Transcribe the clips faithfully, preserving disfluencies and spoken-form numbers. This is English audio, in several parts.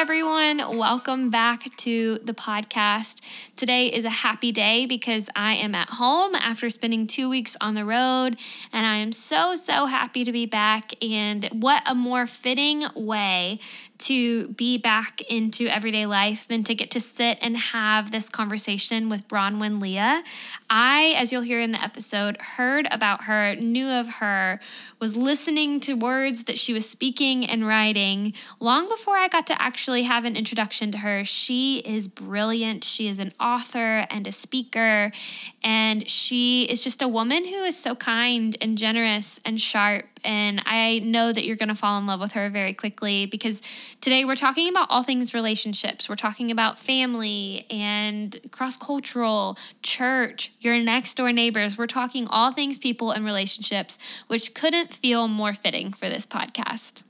everyone. Welcome back to the podcast. Today is a happy day because I am at home after spending two weeks on the road, and I am so, so happy to be back. And what a more fitting way to be back into everyday life than to get to sit and have this conversation with Bronwyn Lea. I, as you'll hear in the episode, heard about her, knew of her, was listening to words that she was speaking and writing long before I got to actually have an introduction to her. She is brilliant. She is an author and a speaker, and she is just a woman who is so kind and generous and sharp. And I know that you're going to fall in love with her very quickly, because today we're talking about all things relationships. We're talking about family and cross-cultural, church, your next-door neighbors. We're talking all things people and relationships, which couldn't feel more fitting for this podcast.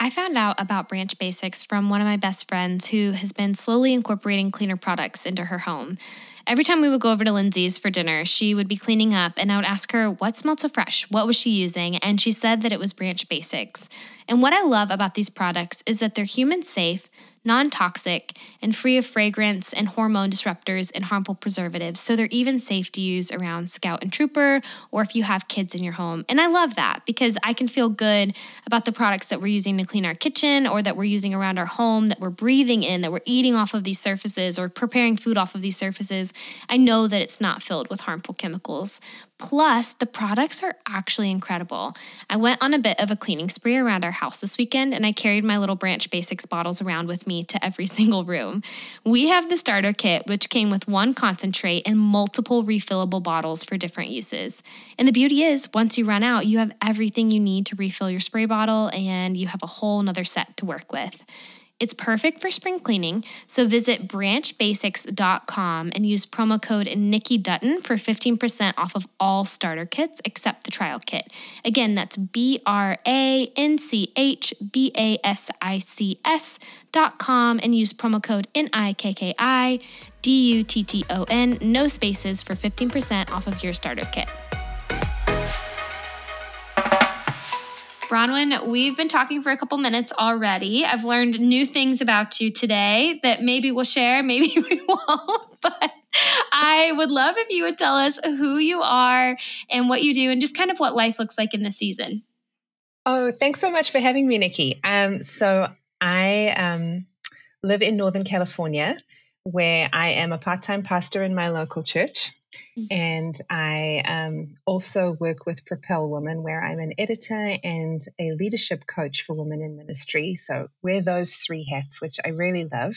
I found out about Branch Basics from one of my best friends who has been slowly incorporating cleaner products into her home. Every time we would go over to Lindsay's for dinner, she would be cleaning up, and I would ask her, what smelled so fresh? What was she using? And she said that it was Branch Basics. And what I love about these products is that they're human-safe, non-toxic, and free of fragrance and hormone disruptors and harmful preservatives. So they're even safe to use around Scout and Trooper, or if you have kids in your home. And I love that because I can feel good about the products that we're using to clean our kitchen, or that we're using around our home, that we're breathing in, that we're eating off of these surfaces, or preparing food off of these surfaces. I know that it's not filled with harmful chemicals. Plus, the products are actually incredible. I went on a bit of a cleaning spree around our house this weekend, and I carried my little Branch Basics bottles around with me to every single room. We have the starter kit, which came with one concentrate and multiple refillable bottles for different uses. And the beauty is, once you run out, you have everything you need to refill your spray bottle, and you have a whole nother set to work with. It's perfect for spring cleaning, so visit branch basics dot com and use promo code Nikki Dutton for fifteen percent off of all starter kits except the trial kit. Again, that's B R A N C H B A S I C S dot com and use promo code N I K K I D U T T O N, no spaces, for fifteen percent off of your starter kit. Bronwyn, we've been talking for a couple minutes already. I've learned new things about you today that maybe we'll share, maybe we won't, but I would love if you would tell us who you are and what you do and just kind of what life looks like in this season. Oh, thanks so much for having me, Nikki. Um, so I um, live in Northern California, where I am a part-time pastor in my local church. And I um, also work with Propel Women, where I'm an editor and a leadership coach for women in ministry. So wear those three hats, which I really love.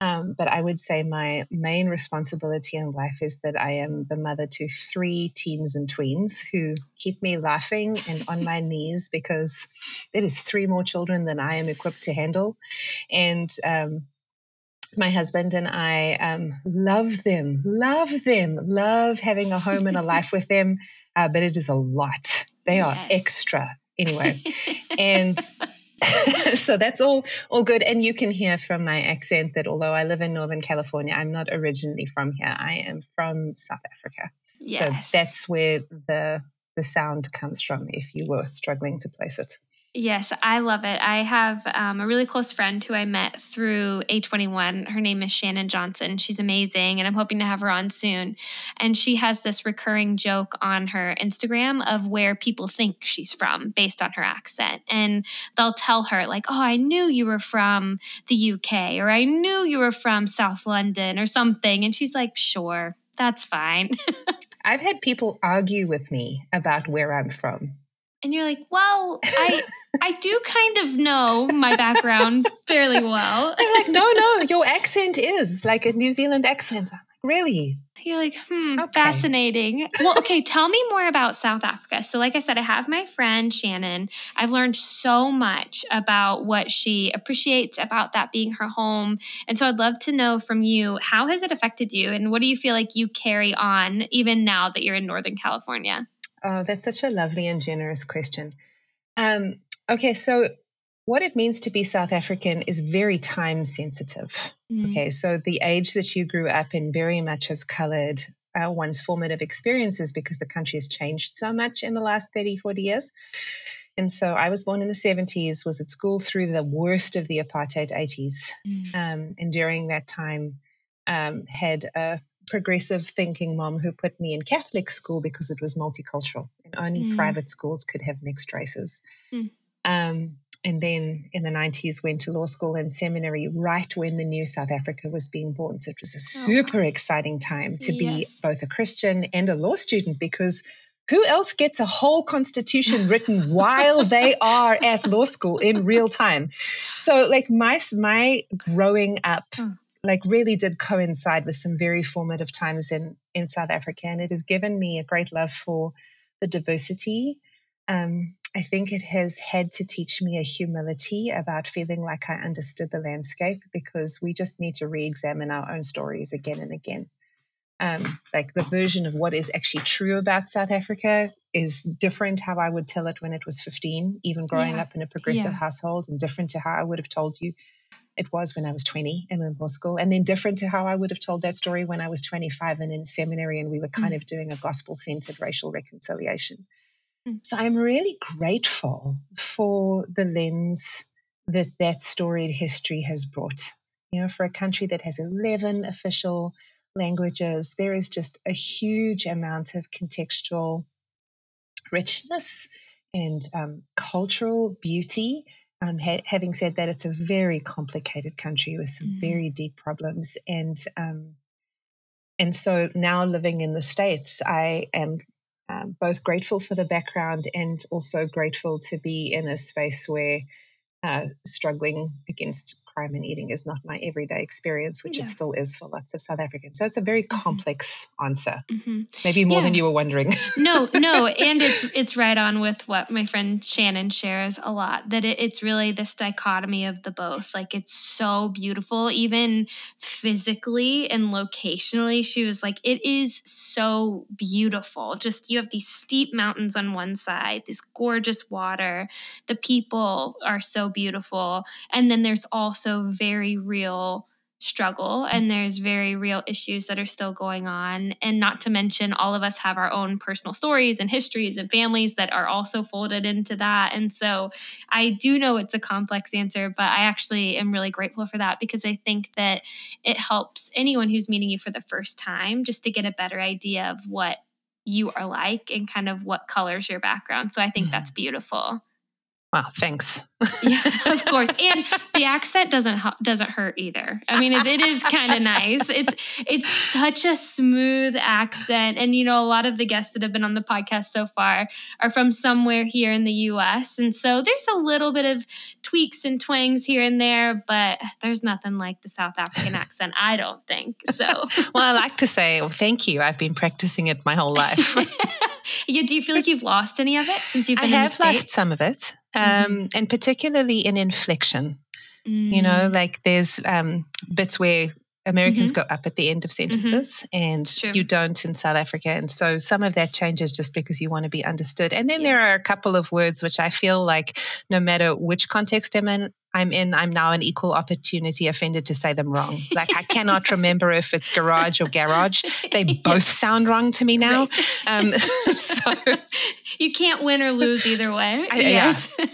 Um, but I would say my main responsibility in life is that I am the mother to three teens and tweens who keep me laughing and on my knees, because there is three more children than I am equipped to handle. And um my husband and I um, love them, love them, love having a home and a life with them, uh, but it is a lot. They are yes. extra anyway. And so that's all, all good. And you can hear from my accent that although I live in Northern California, I'm not originally from here. I am from South Africa. Yes. So that's where the the sound comes from, if you were struggling to place it. Yes, I love it. I have um, a really close friend who I met through A twenty-one. Her name is Shannon Johnson. She's amazing, and I'm hoping to have her on soon. And she has this recurring joke on her Instagram of where people think she's from based on her accent. And they'll tell her, like, oh, I knew you were from the U K, or I knew you were from South London or something. And she's like, sure, that's fine. I've had people argue with me about where I'm from. And you're like, well, I I do kind of know my background fairly well. I'm like, no, no, your accent is like a New Zealand accent. I'm like, really? You're like, hmm, okay. Fascinating. Well, okay, tell me more about South Africa. So like I said, I have my friend Shannon. I've learned so much about what she appreciates about that being her home. And so I'd love to know from you, how has it affected you? And what do you feel like you carry on even now that you're in Northern California? Oh, that's such a lovely and generous question. Um, okay, so what it means to be South African is very time sensitive. Mm. Okay, so the age that you grew up in very much has colored uh, one's formative experiences, because the country has changed so much in the last thirty, forty years. And so I was born in the seventies, was at school through the worst of the apartheid eighties. Mm. Um, and during that time, um, had a progressive thinking mom who put me in Catholic school because it was multicultural and only mm. private schools could have mixed races. Mm. Um, and then in the nineties, went to law school and seminary right when the new South Africa was being born. So it was a super oh. exciting time to yes. be both a Christian and a law student, because who else gets a whole constitution written while they are at law school in real time? So like my, my growing up mm. like really did coincide with some very formative times in, in South Africa. And it has given me a great love for the diversity. Um, I think it has had to teach me a humility about feeling like I understood the landscape, because we just need to re-examine our own stories again and again. Um, like the version of what is actually true about South Africa is different how I would tell it when it was fifteen, even growing yeah. up in a progressive yeah. household, and different to how I would have told you it was when I was twenty and in law school, and then different to how I would have told that story when I was twenty-five and in seminary, and we were kind mm. of doing a gospel-centered racial reconciliation. Mm. So I'm really grateful for the lens that that storied history has brought. You know, for a country that has eleven official languages, there is just a huge amount of contextual richness and um, cultural beauty. Um, ha- having said that, it's a very complicated country with some mm. very deep problems. And um, and so now living in the States, I am um, both grateful for the background and also grateful to be in a space where uh, struggling against crime and eating is not my everyday experience, which yeah. it still is for lots of South Africans. So it's a very complex answer, mm-hmm. maybe more yeah. than you were wondering. no, no. And it's it's right on with what my friend Shannon shares a lot, that it, it's really this dichotomy of the both. Like, it's so beautiful, even physically and locationally. She was like, it is so beautiful. Just, you have these steep mountains on one side, this gorgeous water. The people are so beautiful. And then there's also So very real struggle, and there's very real issues that are still going on. And not to mention, all of us have our own personal stories and histories and families that are also folded into that. And so I do know it's a complex answer, but I actually am really grateful for that, because I think that it helps anyone who's meeting you for the first time just to get a better idea of what you are like and kind of what colors your background. So I think mm-hmm. that's beautiful. Wow, thanks. Yeah, of course. And the accent doesn't doesn't hurt either. I mean, it, it is kind of nice. It's it's such a smooth accent. And, you know, a lot of the guests that have been on the podcast so far are from somewhere here in the U S. And so there's a little bit of tweaks and twangs here and there, but there's nothing like the South African accent, I don't think. So, well, I like to say, well, thank you. I've been practicing it my whole life. Yeah, do you feel like you've lost any of it since you've been I in the States? I have lost some of it. Um, and particularly in inflection, mm. you know, like there's um, bits where Americans mm-hmm. go up at the end of sentences mm-hmm. and True. You don't in South Africa. And so some of that changes just because you want to be understood. And then yeah. there are a couple of words which I feel like no matter which context I'm in, I'm in, I'm now an equal opportunity offender to say them wrong. Like I cannot remember if it's garage or garage. They both sound wrong to me now. Right. Um, so. You can't win or lose either way. I, yes. Yeah.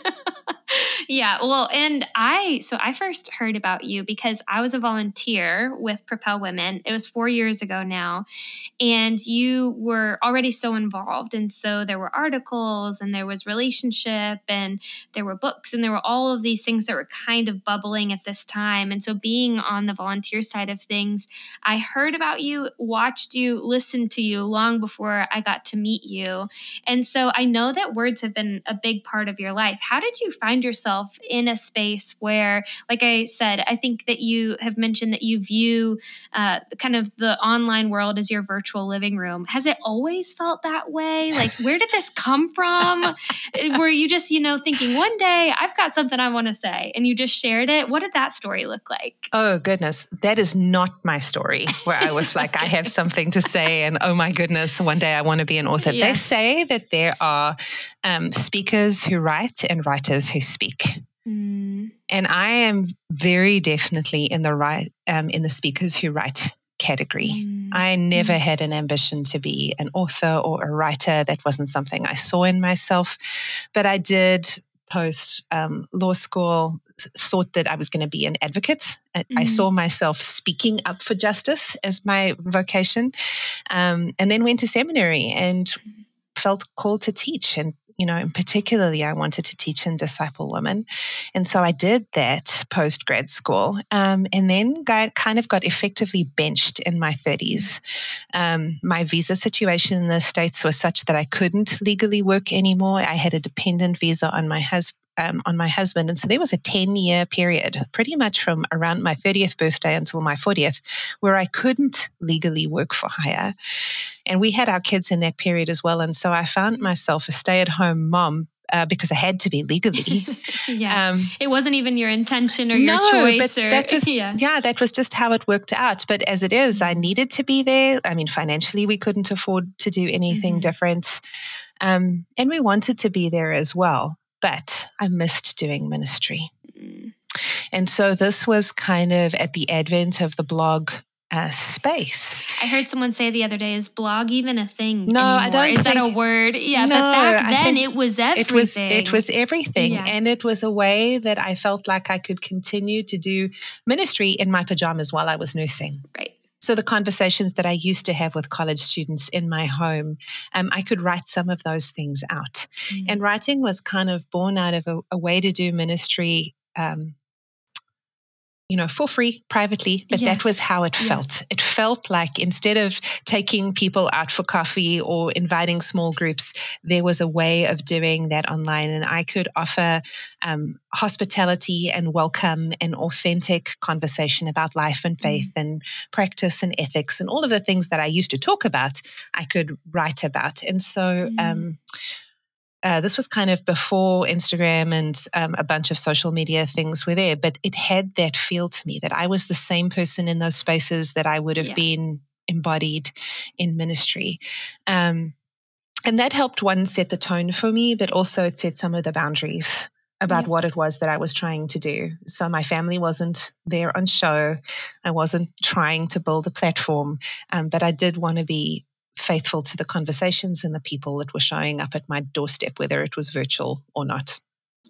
Yeah. Well, and I, so I first heard about you because I was a volunteer with Propel Women. It was four years ago now. And you were already so involved. And so there were articles and there was relationship and there were books and there were all of these things that were kind of bubbling at this time. And so being on the volunteer side of things, I heard about you, watched you, listened to you long before I got to meet you. And so I know that words have been a big part of your life. How did you find yourself in a space where, like I said, I think that you have mentioned that you view uh, kind of the online world as your virtual living room. Has it always felt that way? Like, where did this come from? Were you just, you know, thinking one day I've got something I want to say and you just shared it? What did that story look like? Oh, goodness. That is not my story where I was like, okay. I have something to say and oh my goodness, one day I want to be an author. Yeah. They say that there are um, speakers who write and writers who speak. Mm. And I am very definitely in the right, um, in the speakers who write category. Mm. I never mm. had an ambition to be an author or a writer. That wasn't something I saw in myself. But I did post um, law school, thought that I was going to be an advocate. I, mm. I saw myself speaking up for justice as my vocation, um, and then went to seminary and mm. felt called to teach. And you know, and particularly I wanted to teach and disciple women. And so I did that post grad school, um, and then got, kind of got effectively benched in my thirties. Um, my visa situation in the States was such that I couldn't legally work anymore. I had a dependent visa on my husband. Um, on my husband. And so there was a ten-year period, pretty much from around my thirtieth birthday until my fortieth, where I couldn't legally work for hire. And we had our kids in that period as well. And so I found myself a stay-at-home mom uh, because I had to be legally. yeah, um, It wasn't even your intention or your no, choice. But or, that just, yeah. yeah, that was just how it worked out. But as it is, I needed to be there. I mean, financially, we couldn't afford to do anything mm-hmm. different. Um, and we wanted to be there as well. But I missed doing ministry. Mm. And so this was kind of at the advent of the blog uh, space. I heard someone say the other day, is blog even a thing no, anymore? I don't is think, that a word? Yeah, no, but back then it was everything. It was, it was everything. Yeah. And it was a way that I felt like I could continue to do ministry in my pajamas while I was nursing. Right. So the conversations that I used to have with college students in my home, um, I could write some of those things out. Mm. And writing was kind of born out of a, a way to do ministry, um, you know, for free, privately, but yeah. that was how it felt. Yeah. It felt like instead of taking people out for coffee or inviting small groups, there was a way of doing that online. And I could offer um, hospitality and welcome and authentic conversation about life and faith mm-hmm. and practice and ethics and all of the things that I used to talk about, I could write about. And so mm-hmm. um, Uh, this was kind of before Instagram and um, a bunch of social media things were there, but it had that feel to me that I was the same person in those spaces that I would have yeah. been embodied in ministry. Um, and that helped one set the tone for me, but also it set some of the boundaries about yeah. what it was that I was trying to do. So my family wasn't there on show. I wasn't trying to build a platform, um, but I did want to be faithful to the conversations and the people that were showing up at my doorstep, whether it was virtual or not.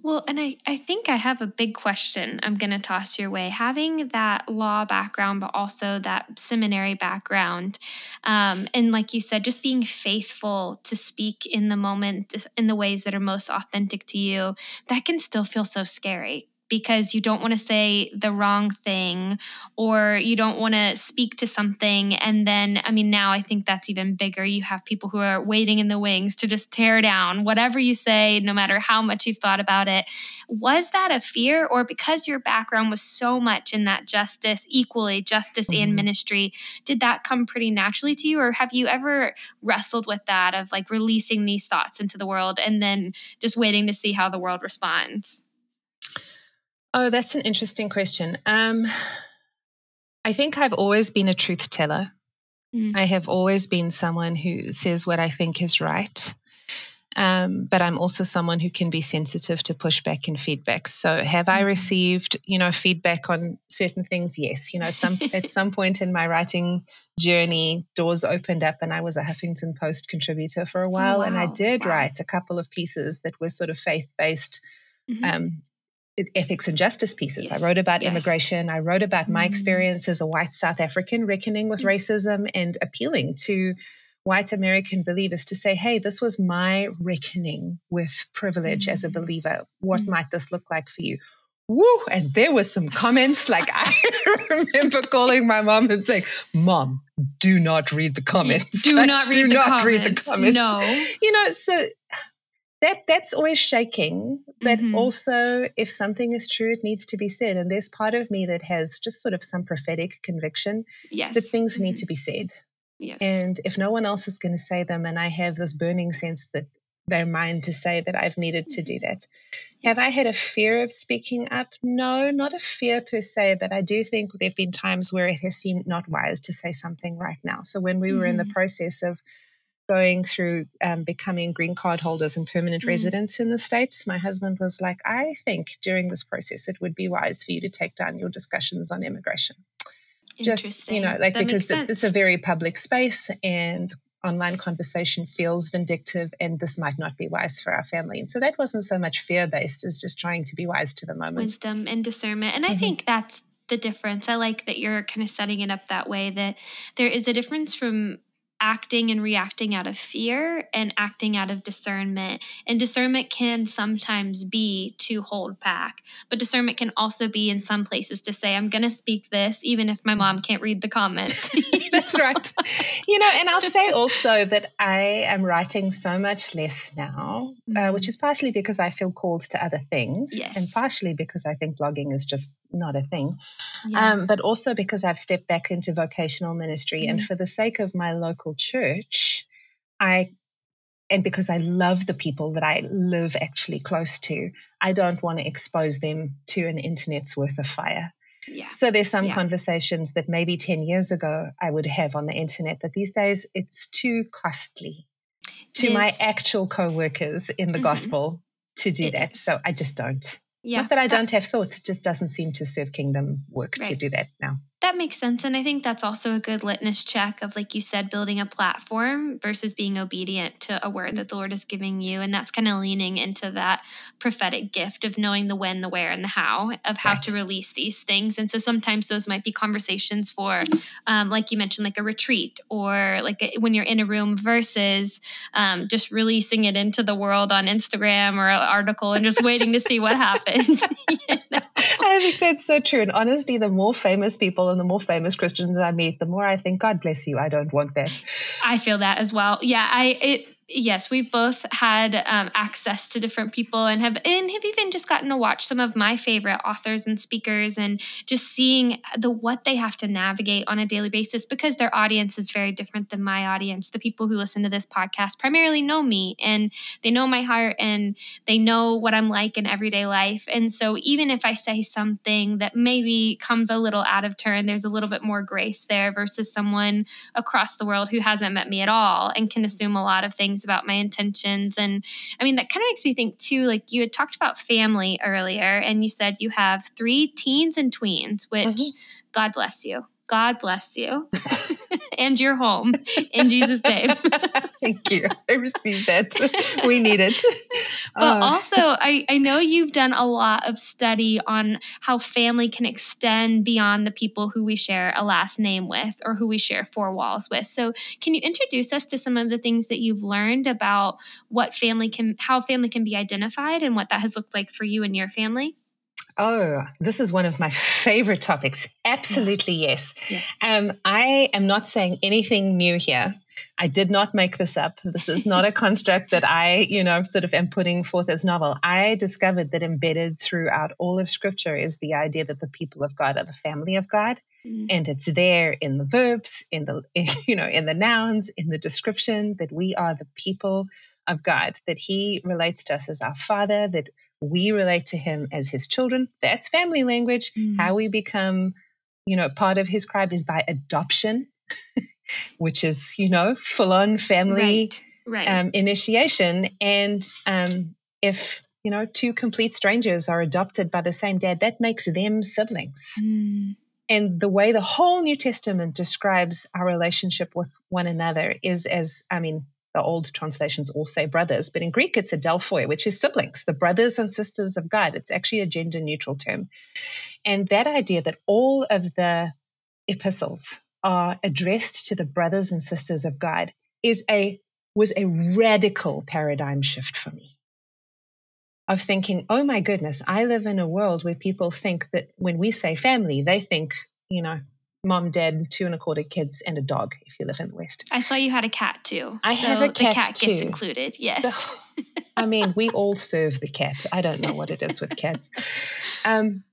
Well, and I, I think I have a big question I'm going to toss your way. Having that law background, but also that seminary background, um, and like you said, just being faithful to speak in the moment, in the ways that are most authentic to you, that can still feel so scary. Because you don't want to say the wrong thing or you don't want to speak to something. And then, I mean, now I think that's even bigger. You have people who are waiting in the wings to just tear down whatever you say, no matter how much you've thought about it. Was that a fear? Or because your background was so much in that justice, equally justice mm-hmm. and ministry, did that come pretty naturally to you? Or have you ever wrestled with that of like releasing these thoughts into the world and then just waiting to see how the world responds? Oh, that's an interesting question. Um, I think I've always been a truth teller. Mm. I have always been someone who says what I think is right. Um, but I'm also someone who can be sensitive to pushback and feedback. So have I received, you know, feedback on certain things? Yes. You know, at some, at some point in my writing journey, doors opened up and I was a Huffington Post contributor for a while. Oh, wow. And I did wow. write a couple of pieces that were sort of faith-based mm-hmm. um ethics and justice pieces. Yes. I wrote about yes. immigration. I wrote about my experience as a white South African reckoning with mm. racism and appealing to white American believers to say, hey, this was my reckoning with privilege mm. as a believer. What mm. might this look like for you? Woo! And there was some comments. Like I remember calling my mom and saying, Mom, do not read the comments. Do like, not, read, do the not read the comments. No. You know, so... That that's always shaking, but mm-hmm. also if something is true, it needs to be said. And there's part of me that has just sort of some prophetic conviction yes. that things mm-hmm. need to be said. Yes. And if no one else is going to say them, and I have this burning sense that they're mine to say, that I've needed to do that. Yeah. Have I had a fear of speaking up? No, not a fear per se, but I do think there have been times where it has seemed not wise to say something right now. So when we mm-hmm. were in the process of going through um, becoming green card holders and permanent mm. residents in the States, my husband was like, I think during this process, it would be wise for you to take down your discussions on immigration. Just, you know, like that because th- this is a very public space and online conversation feels vindictive and this might not be wise for our family. And so that wasn't so much fear-based as just trying to be wise to the moment. Wisdom and discernment. And mm-hmm. I think that's the difference. I like that you're kind of setting it up that way, that there is a difference from acting and reacting out of fear and acting out of discernment. And discernment can sometimes be to hold back, but discernment can also be in some places to say, I'm going to speak this, even if my mom can't read the comments. That's right. You know, and I'll say also that I am writing so much less now, mm-hmm. uh, which is partially because I feel called to other things yes. and partially because I think blogging is just not a thing, yeah. um, but also because I've stepped back into vocational ministry mm-hmm. and for the sake of my local church, I, and because I love the people that I live actually close to, I don't want to expose them to an internet's worth of fire. Yeah. So there's some yeah. conversations that maybe ten years ago I would have on the internet that these days it's too costly to yes. my actual co-workers in the mm-hmm. gospel to do it that. Is. So I just don't. Yeah, Not that I that, don't have thoughts. It just doesn't seem to serve kingdom work right. to do that now. That makes sense. And I think that's also a good litmus check of, like you said, building a platform versus being obedient to a word that the Lord is giving you. And that's kind of leaning into that prophetic gift of knowing the when, the where, and the how of how right. to release these things. And so sometimes those might be conversations for, um, like you mentioned, like a retreat or like a, when you're in a room versus um, just releasing it into the world on Instagram or an article and just waiting to see what happens. You know? I think that's so true. And honestly, the more famous people and the more famous Christians I meet, the more I think, God bless you. I don't want that. I feel that as well. Yeah, I it, yes, we've both had um, access to different people and have and have even just gotten to watch some of my favorite authors and speakers and just seeing the what they have to navigate on a daily basis because their audience is very different than my audience. The people who listen to this podcast primarily know me and they know my heart and they know what I'm like in everyday life. And so even if I say something that maybe comes a little out of turn, there's a little bit more grace there versus someone across the world who hasn't met me at all and can assume a lot of things about my intentions. And I mean, that kind of makes me think too, like you had talked about family earlier and you said you have three teens and tweens, which mm-hmm. God bless you. God bless you and your home in Jesus' name. Thank you. I received that. We need it. But oh. also, I, I know you've done a lot of study on how family can extend beyond the people who we share a last name with or who we share four walls with. So can you introduce us to some of the things that you've learned about what family can, how family can be identified and what that has looked like for you and your family? Oh, this is one of my favorite topics. Absolutely, yeah. yes. Yeah. Um, I am not saying anything new here. I did not make this up. This is not a construct that I, you know, sort of am putting forth as novel. I discovered that embedded throughout all of Scripture is the idea that the people of God are the family of God, mm-hmm. and it's there in the verbs, in the, in, you know, in the nouns, in the description that we are the people of God, that He relates to us as our Father, that we relate to Him as His children. That's family language. Mm. How we become, you know, part of His tribe is by adoption, which is, you know, full-on family right, right. Um, initiation. And um, if, you know, two complete strangers are adopted by the same dad, that makes them siblings. Mm. And the way the whole New Testament describes our relationship with one another is as, I mean, the old translations all say brothers, but in Greek it's adelphoi, which is siblings, the brothers and sisters of God. It's actually a gender-neutral term. And that idea that all of the epistles are addressed to the brothers and sisters of God is a was a radical paradigm shift for me of thinking, oh my goodness, I live in a world where people think that when we say family, they think, you know, mom, dad, two and a quarter kids, and a dog if you live in the West. I saw you had a cat too. I so have a cat, the cat too. Gets included, yes. So, I mean, we all serve the cat. I don't know what it is with cats. Um,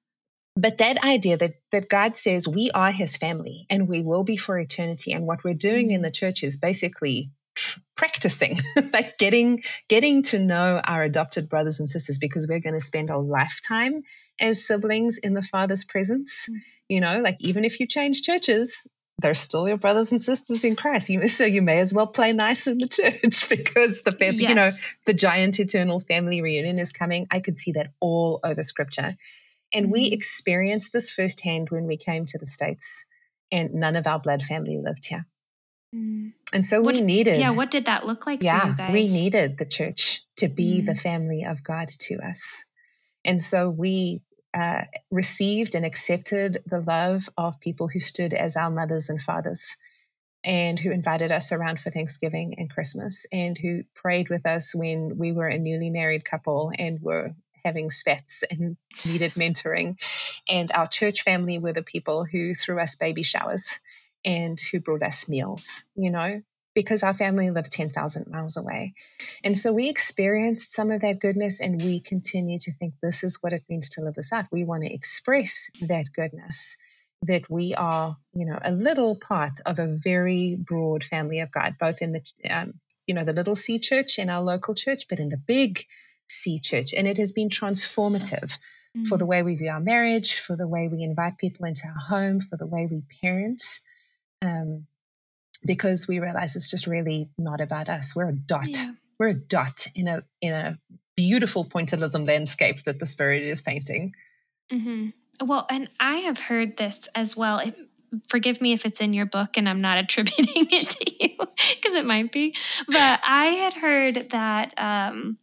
but that idea that, that God says we are His family and we will be for eternity, and what we're doing in the church is basically tr- practicing, like getting, getting to know our adopted brothers and sisters because we're going to spend a lifetime as siblings in the Father's presence. Mm. You know, like even if you change churches, they're still your brothers and sisters in Christ. You, so you may as well play nice in the church because the fam- yes. you know, the giant eternal family reunion is coming. I could see that all over Scripture. And we experienced this firsthand when we came to the States and none of our blood family lived here. Mm. And so what, we needed. Yeah, what did that look like yeah, for you guys? We needed the church to be mm. the family of God to us. And so we uh, received and accepted the love of people who stood as our mothers and fathers and who invited us around for Thanksgiving and Christmas and who prayed with us when we were a newly married couple and were having spats and needed mentoring. And our church family were the people who threw us baby showers and who brought us meals, you know, because our family lives ten thousand miles away. And so we experienced some of that goodness, and we continue to think this is what it means to live this out. We want to express that goodness, that we are, you know, a little part of a very broad family of God, both in the, um, you know, the little C church in our local church, but in the big C church. And it has been transformative mm-hmm. for the way we view our marriage, for the way we invite people into our home, for the way we parent. Um, because we realize it's just really not about us. We're a dot. Yeah. We're a dot in a in a beautiful pointillism landscape that the Spirit is painting. Mm-hmm. Well, and I have heard this as well. It, forgive me if it's in your book and I'm not attributing it to you because it might be. But I had heard that um,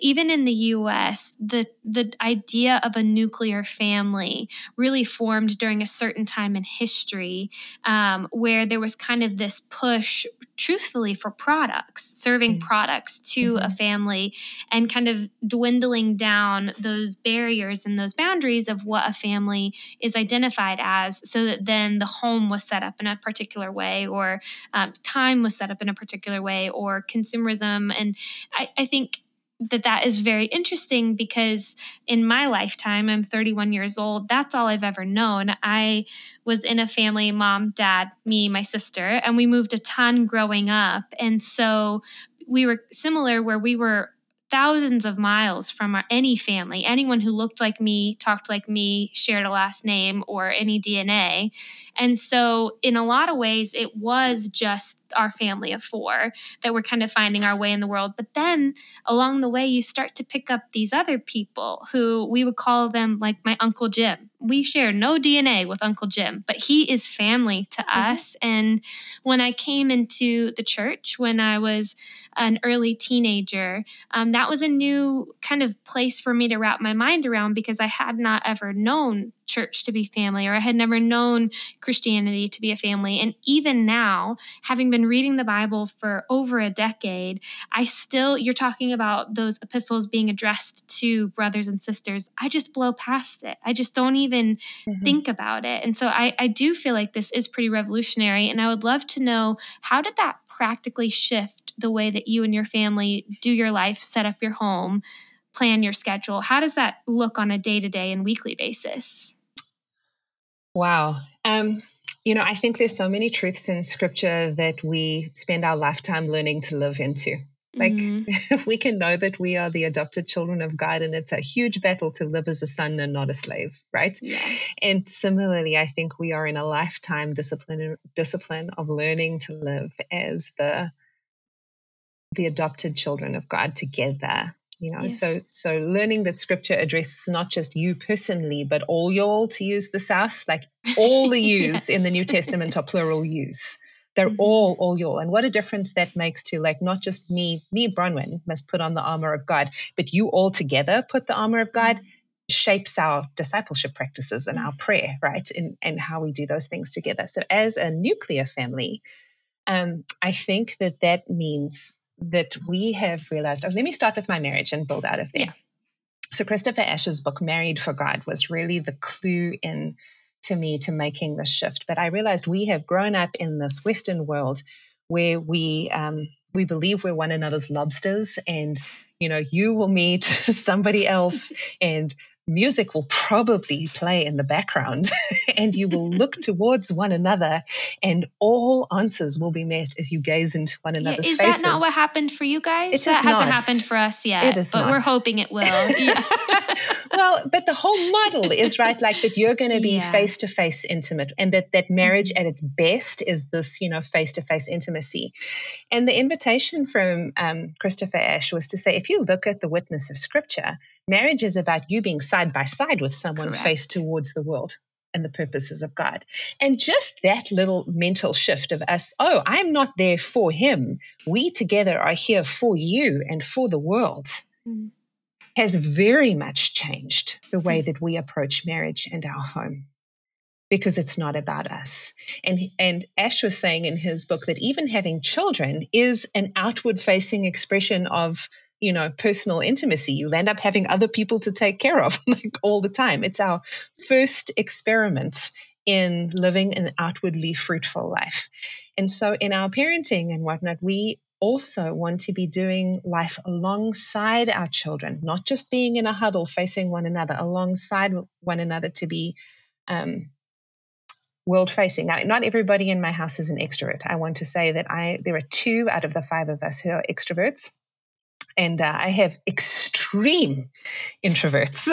even in the U S, the the idea of a nuclear family really formed during a certain time in history um, where there was kind of this push, truthfully, for products, serving mm-hmm. products to mm-hmm. a family and kind of dwindling down those barriers and those boundaries of what a family is identified as, so that then the home was set up in a particular way, or um, time was set up in a particular way, or consumerism. And I, I think that that is very interesting because in my lifetime, I'm thirty-one years old. That's all I've ever known. I was in a family, mom, dad, me, my sister, and we moved a ton growing up. And so we were similar where we were thousands of miles from our, any family, anyone who looked like me, talked like me, shared a last name or any D N A. And so in a lot of ways, it was just our family of four that we're kind of finding our way in the world. But then along the way, you start to pick up these other people who we would call them like my Uncle Jim. We share no D N A with Uncle Jim, but he is family to mm-hmm. us. And when I came into the church, when I was an early teenager, um, that was a new kind of place for me to wrap my mind around because I had not ever known church to be family, or I had never known Christianity to be a family. And even now, having been reading the Bible for over a decade, I still, you're talking about those epistles being addressed to brothers and sisters. I just blow past it. I just don't even mm-hmm. think about it. And so I, I do feel like this is pretty revolutionary. And I would love to know, how did that practically shift the way that you and your family do your life, set up your home, plan your schedule? How does that look on a day-to-day and weekly basis? Wow. Um, you know, I think there's so many truths in scripture that we spend our lifetime learning to live into. Like mm-hmm. we can know that we are the adopted children of God, and it's a huge battle to live as a son and not a slave, right? Yeah. And similarly, I think we are in a lifetime discipline discipline of learning to live as the the adopted children of God together. You know, yes. so so learning that scripture addresses not just you personally, but all y'all, to use the South, like all the yous yes. in the New Testament are plural yous. They're mm-hmm. all, all y'all. And what a difference that makes to, like, not just me, me, Bronwyn, must put on the armor of God, but you all together put the armor of God, shapes our discipleship practices and mm-hmm. our prayer, right? And, and how we do those things together. So as a nuclear family, um, I think that that means that we have realized, oh, let me start with my marriage and build out of there. Yeah. So Christopher Ash's book, Married For God, was really the clue in to me to making this shift. But I realized we have grown up in this Western world where we um, we believe we're one another's lobsters, and, you know, you will meet somebody else and music will probably play in the background and you will look towards one another and all answers will be met as you gaze into one another's yeah, is faces. Is that not what happened for you guys? It that hasn't not. happened for us yet, it is but not. We're hoping it will. Yeah. Well, but the whole model is right, like that you're going to be yeah. face-to-face intimate, and that, that marriage at its best is this, you know, face-to-face intimacy. And the invitation from um, Christopher Ash was to say, if you look at the witness of Scripture, marriage is about you being side by side with someone, Correct. Face towards the world. and the purposes of God. And just that little mental shift of us, oh, I'm not there for him. We together are here for you and for the world, mm. has very much changed the way that we approach marriage and our home, because it's not about us. And, and Ash was saying in his book that even having children is an outward-facing expression of, you know, personal intimacy. You end up having other people to take care of like all the time. It's our first experiment in living an outwardly fruitful life. And so in our parenting and whatnot, we also want to be doing life alongside our children, not just being in a huddle facing one another, alongside one another to be um, world-facing. Now, not everybody in my house is an extrovert. I want to say that I there are two out of the five of us who are extroverts. And uh, I have extreme introverts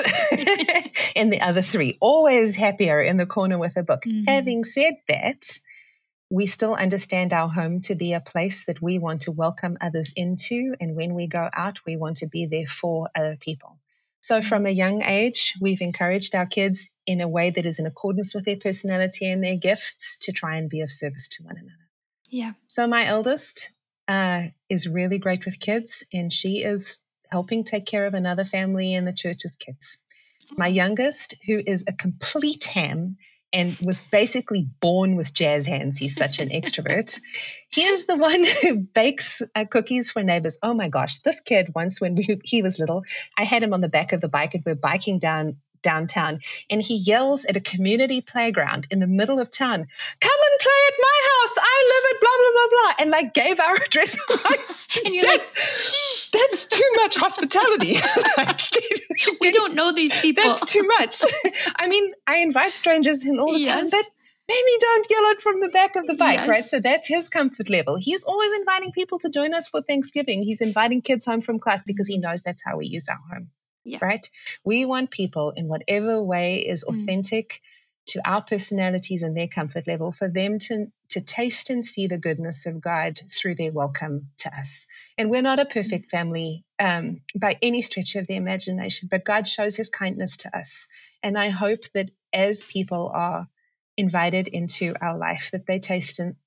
in the other three, always happier in the corner with a book. Mm-hmm. Having said that, we still understand our home to be a place that we want to welcome others into. And when we go out, we want to be there for other people. So from a young age, we've encouraged our kids in a way that is in accordance with their personality and their gifts to try and be of service to one another. Yeah. So my eldest Uh, is really great with kids, and she is helping take care of another family in the church's kids. My youngest, who is a complete ham and was basically born with jazz hands, he's such an extrovert, he is the one who bakes uh, cookies for neighbors. Oh my gosh, this kid once when we, he was little, I had him on the back of the bike and we're biking down downtown, and he yells at a community playground in the middle of town, "Come and play at my house! I live at blah blah blah blah," and like gave our address. Like, and you're that's, like, that's too much hospitality. Like, we don't know these people. That's too much. I mean, I invite strangers in all the yes. time, but maybe don't yell it from the back of the bike, yes. right? So that's his comfort level. He's always inviting people to join us for Thanksgiving. He's inviting kids home from class because he knows that's how we use our home. Yeah. Right? We want people in whatever way is authentic mm. to our personalities and their comfort level, for them to, to taste and see the goodness of God through their welcome to us. And we're not a perfect family um, by any stretch of the imagination, but God shows his kindness to us. And I hope that as people are invited into our life, that they taste and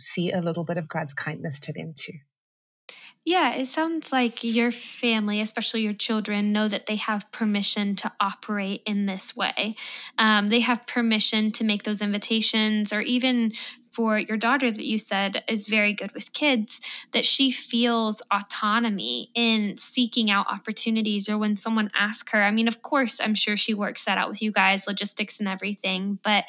see a little bit of God's kindness to them too. Yeah, it sounds like your family, especially your children, know that they have permission to operate in this way. Um, they have permission to make those invitations, or even for your daughter that you said is very good with kids, that she feels autonomy in seeking out opportunities or when someone asks her. I mean, of course, I'm sure she works that out with you guys, logistics and everything, but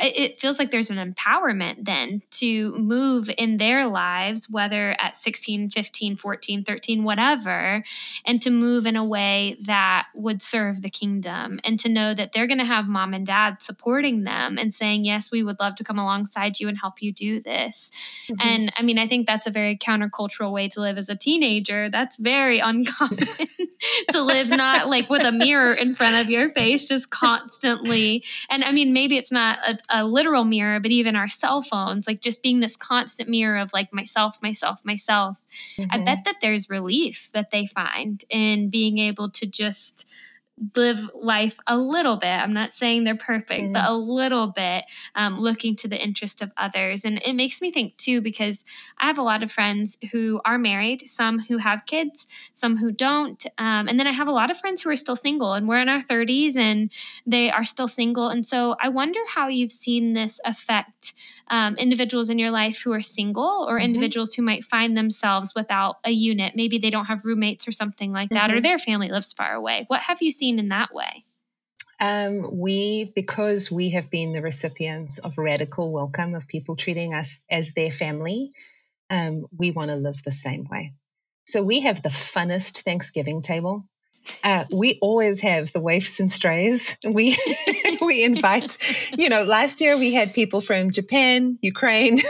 it feels like there's an empowerment then to move in their lives, whether at sixteen, fifteen, fourteen, thirteen, whatever, and to move in a way that would serve the kingdom, and to know that they're going to have mom and dad supporting them and saying, yes, we would love to come alongside you and help you do this. Mm-hmm. And I mean, I think that's a very countercultural way to live as a teenager. That's very uncommon to live, not like with a mirror in front of your face, just constantly. And I mean, maybe it's not a, a literal mirror, but even our cell phones, like just being this constant mirror of like myself, myself, myself. Mm-hmm. I bet that there's relief that they find in being able to just live life a little bit. I'm not saying they're perfect, mm. but a little bit um, looking to the interest of others. And it makes me think too, because I have a lot of friends who are married, some who have kids, some who don't. Um, and then I have a lot of friends who are still single, and we're in our thirties and they are still single. And so I wonder how you've seen this affect um, individuals in your life who are single, or mm-hmm. individuals who might find themselves without a unit. Maybe they don't have roommates or something like that, mm-hmm. or their family lives far away. What have you seen in that way? Um, we, because we have been the recipients of radical welcome, of people treating us as their family, um, we want to live the same way. So we have the funnest Thanksgiving table. Uh, we always have the waifs and strays. We we invite, you know, last year we had people from Japan, Ukraine.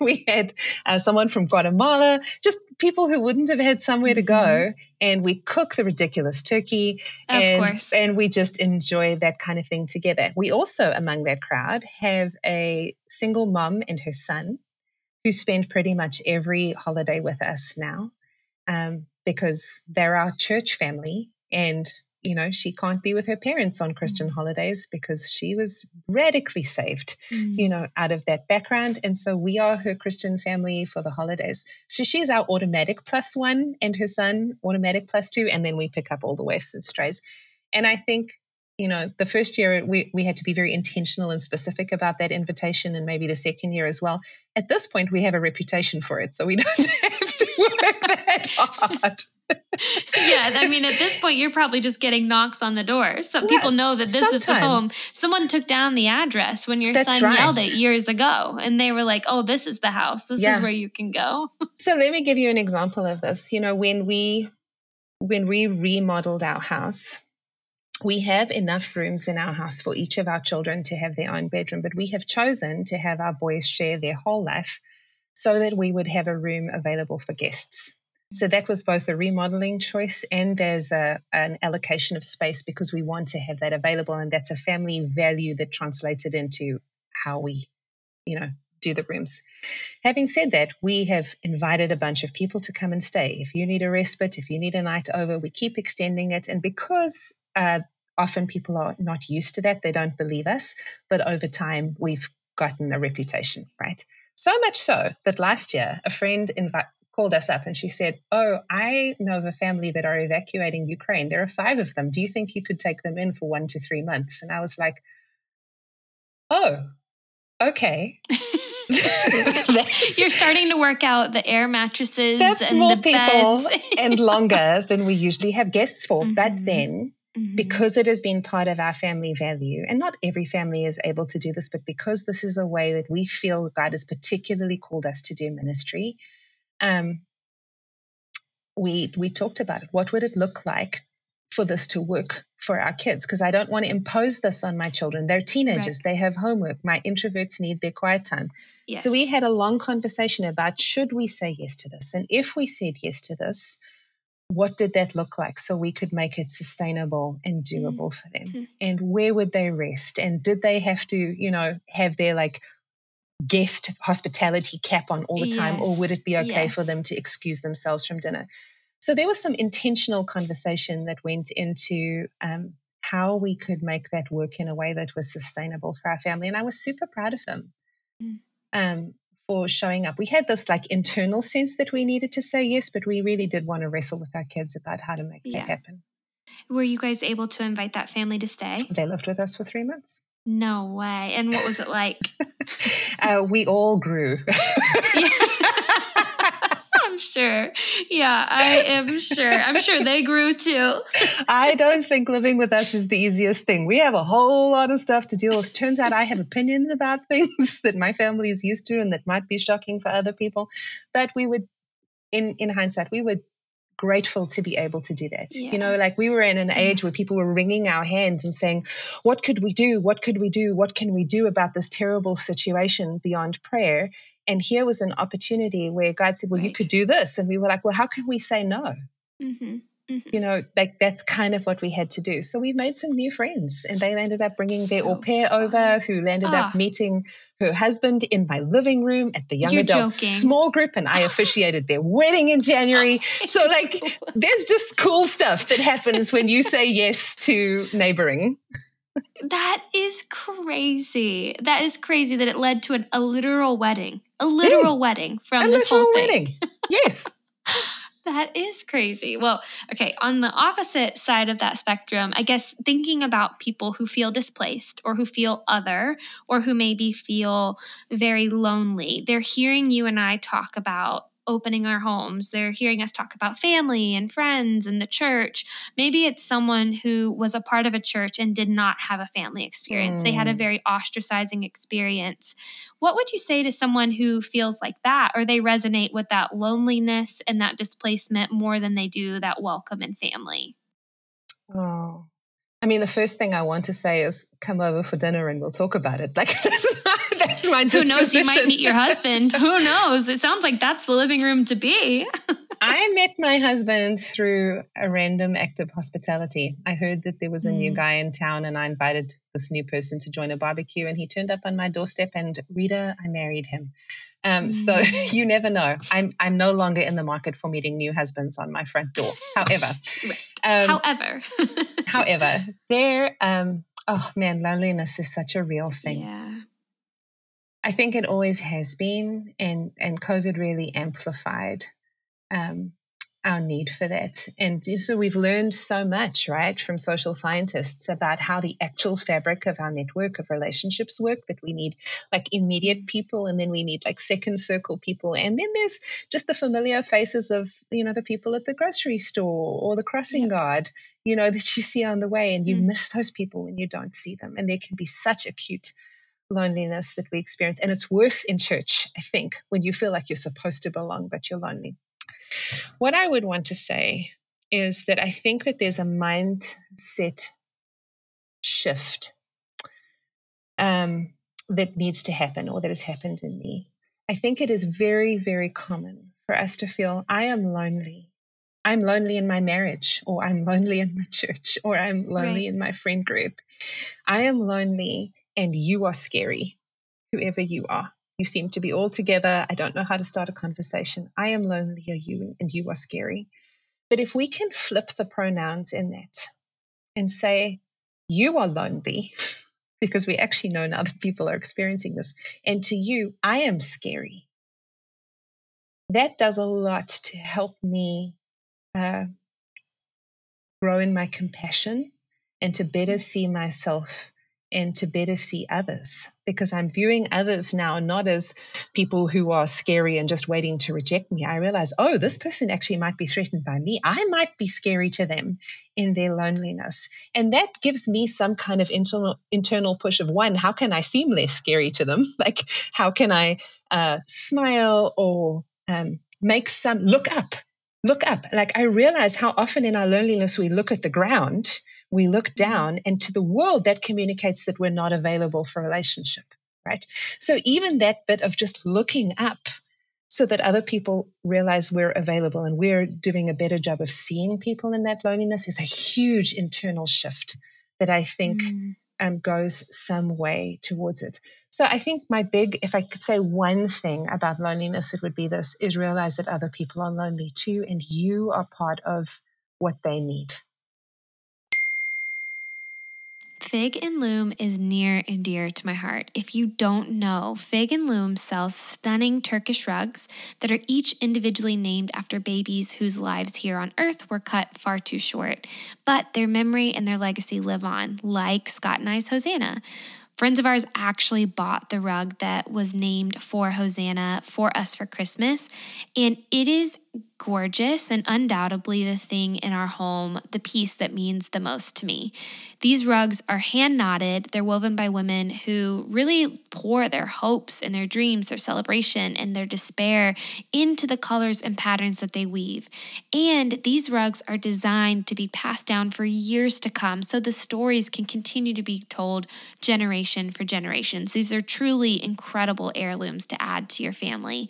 We had uh, someone from Guatemala, just people who wouldn't have had somewhere to go. Mm-hmm. And we cook the ridiculous turkey. Of and, course. And we just enjoy that kind of thing together. We also, among that crowd, have a single mom and her son who spend pretty much every holiday with us now um, because they're our church family. And you know, she can't be with her parents on Christian holidays because she was radically saved, mm. you know, out of that background. And so we are her Christian family for the holidays. So she's our automatic plus one, and her son automatic plus two. And then we pick up all the waifs and strays. And I think, you know, the first year we, we had to be very intentional and specific about that invitation, and maybe the second year as well. At this point, we have a reputation for it, so we don't have to work that hard. Yeah, I mean, at this point, you're probably just getting knocks on the door. Some yeah, people know that this sometimes. is the home. Someone took down the address when your That's son right. yelled it years ago, and they were like, oh, this is the house. This yeah. is where you can go. So let me give you an example of this. You know, when we when we remodeled our house, we have enough rooms in our house for each of our children to have their own bedroom, but we have chosen to have our boys share their whole life so that we would have a room available for guests. So that was both a remodeling choice, and there's a, an allocation of space because we want to have that available. And that's a family value that translated into how we, you know, do the rooms. Having said that, we have invited a bunch of people to come and stay. If you need a respite, if you need a night over, we keep extending it. And because uh, often people are not used to that, they don't believe us, but over time we've gotten a reputation, right? So much so that last year a friend invited, called us up and she said, oh, I know of a family that are evacuating Ukraine. There are five of them. Do you think you could take them in for one to three months? And I was like, oh, okay. You're starting to work out the air mattresses. That's and more the people beds. And longer than we usually have guests for. Mm-hmm. But then mm-hmm. because it has been part of our family value, and not every family is able to do this, but because this is a way that we feel God has particularly called us to do ministry, Um, we we talked about it. What would it look like for this to work for our kids? Because I don't want to impose this on my children. They're teenagers. Right. They have homework. My introverts need their quiet time. Yes. So we had a long conversation about, should we say yes to this? And if we said yes to this, what did that look like so we could make it sustainable and doable mm-hmm. for them? Mm-hmm. And where would they rest? And did they have to, you know, have their like guest hospitality cap on all the time, yes. or would it be okay yes. for them to excuse themselves from dinner? So there was some intentional conversation that went into um, how we could make that work in a way that was sustainable for our family. And I was super proud of them mm. um, for showing up. We had this like internal sense that we needed to say yes, but we really did want to wrestle with our kids about how to make yeah. that happen. Were you guys able to invite that family to stay? They lived with us for three months. No way. And what was it like? uh, we all grew. Yeah. I'm sure. Yeah, I am sure. I'm sure they grew too. I don't think living with us is the easiest thing. We have a whole lot of stuff to deal with. Turns out I have opinions about things that my family is used to and that might be shocking for other people. But we would, in, in hindsight, we would grateful to be able to do that. Yeah. You know, like we were in an age where people were wringing our hands and saying, what could we do? What could we do? What can we do about this terrible situation beyond prayer? And here was an opportunity where God said, well, right. you could do this. And we were like, well, how can we say no? Mm-hmm. Mm-hmm. You know, like that's kind of what we had to do. So we made some new friends, and they ended up bringing their so au pair fun. over, who landed ah. up meeting her husband in my living room at the young You're adults joking. small group, and I officiated their wedding in January. So like there's just cool stuff that happens when you say yes to neighboring. That is crazy. That is crazy that it led to an, a literal wedding, a literal mm. wedding from a this whole thing. Wedding. Yes. That is crazy. Well, okay, on the opposite side of that spectrum, I guess thinking about people who feel displaced or who feel other or who maybe feel very lonely, they're hearing you and I talk about opening our homes. They're hearing us talk about family and friends and the church. Maybe it's someone who was a part of a church and did not have a family experience. Mm. They had a very ostracizing experience. What would you say to someone who feels like that, or they resonate with that loneliness and that displacement more than they do that welcome and family? Oh, I mean, the first thing I want to say is come over for dinner and we'll talk about it. Like that's my, that's my disposition. Who knows? You might meet your husband. Who knows? It sounds like that's the living room to be. I met my husband through a random act of hospitality. I heard that there was a mm. new guy in town, and I invited this new person to join a barbecue, and he turned up on my doorstep, and Rita, I married him. Um, mm. So you never know. I'm I'm no longer in the market for meeting new husbands on my front door. However. Um, however. however, there, um, oh man, loneliness is such a real thing. Yeah. I think it always has been, and, and COVID really amplified um, our need for that. And so we've learned so much, right, from social scientists about how the actual fabric of our network of relationships work, that we need like immediate people, and then we need like second circle people. And then there's just the familiar faces of, you know, the people at the grocery store or the crossing yep. guard, you know, that you see on the way, and you mm. miss those people when you don't see them. And there can be such acute loneliness that we experience. And it's worse in church, I think, when you feel like you're supposed to belong, but you're lonely. What I would want to say is that I think that there's a mindset shift um, that needs to happen, or that has happened in me. I think it is very, very common for us to feel, I am lonely. I'm lonely in my marriage, or I'm lonely in my church, or I'm lonely right. in my friend group. I am lonely. And you are scary, whoever you are. You seem to be all together. I don't know how to start a conversation. I am lonely, are you, and you are scary. But if we can flip the pronouns in that and say, you are lonely, because we actually know and other people are experiencing this, and to you, I am scary. That does a lot to help me uh, grow in my compassion and to better see myself and to better see others, because I'm viewing others now not as people who are scary and just waiting to reject me. I realize, oh, this person actually might be threatened by me. I might be scary to them in their loneliness. And that gives me some kind of internal internal push of, one, how can I seem less scary to them? Like, how can I uh, smile or um, make some, look up, look up. Like, I realize how often in our loneliness we look at the ground. We look down, and to the world that communicates that we're not available for relationship, right? So even that bit of just looking up so that other people realize we're available and we're doing a better job of seeing people in that loneliness is a huge internal shift that I think mm. um, goes some way towards it. So I think my big, if I could say one thing about loneliness, it would be this, is realize that other people are lonely too, and you are part of what they need. Fig and Loom is near and dear to my heart. If you don't know, Fig and Loom sells stunning Turkish rugs that are each individually named after babies whose lives here on earth were cut far too short. But their memory and their legacy live on, like Scott and I's Hosanna. Friends of ours actually bought the rug that was named for Hosanna for us for Christmas, and it is gorgeous and undoubtedly the thing in our home, the piece that means the most to me. These rugs are hand-knotted. They're woven by women who really pour their hopes and their dreams, their celebration and their despair into the colors and patterns that they weave. And these rugs are designed to be passed down for years to come, so the stories can continue to be told generation for generations. These are truly incredible heirlooms to add to your family.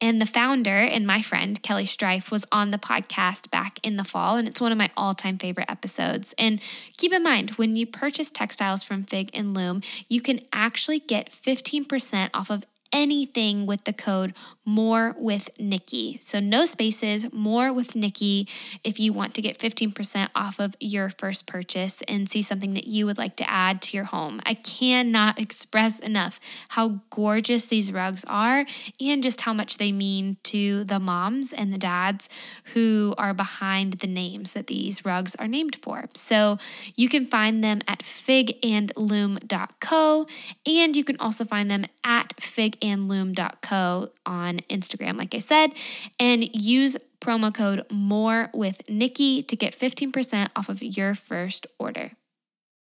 And the founder and my friend, Kelly Strife, was on the podcast back in the fall, and it's one of my all-time favorite episodes. And keep in mind, when you purchase textiles from Fig and Loom, you can actually get fifteen percent off of anything with the code more with Nikki. So no spaces, more with Nikki, if you want to get fifteen percent off of your first purchase and see something that you would like to add to your home. I cannot express enough how gorgeous these rugs are and just how much they mean to the moms and the dads who are behind the names that these rugs are named for. So you can find them at fig and loom dot co, and you can also find them at fig and loom dot co on Instagram, like I said, and use promo code more with Nikki to get fifteen percent off of your first order.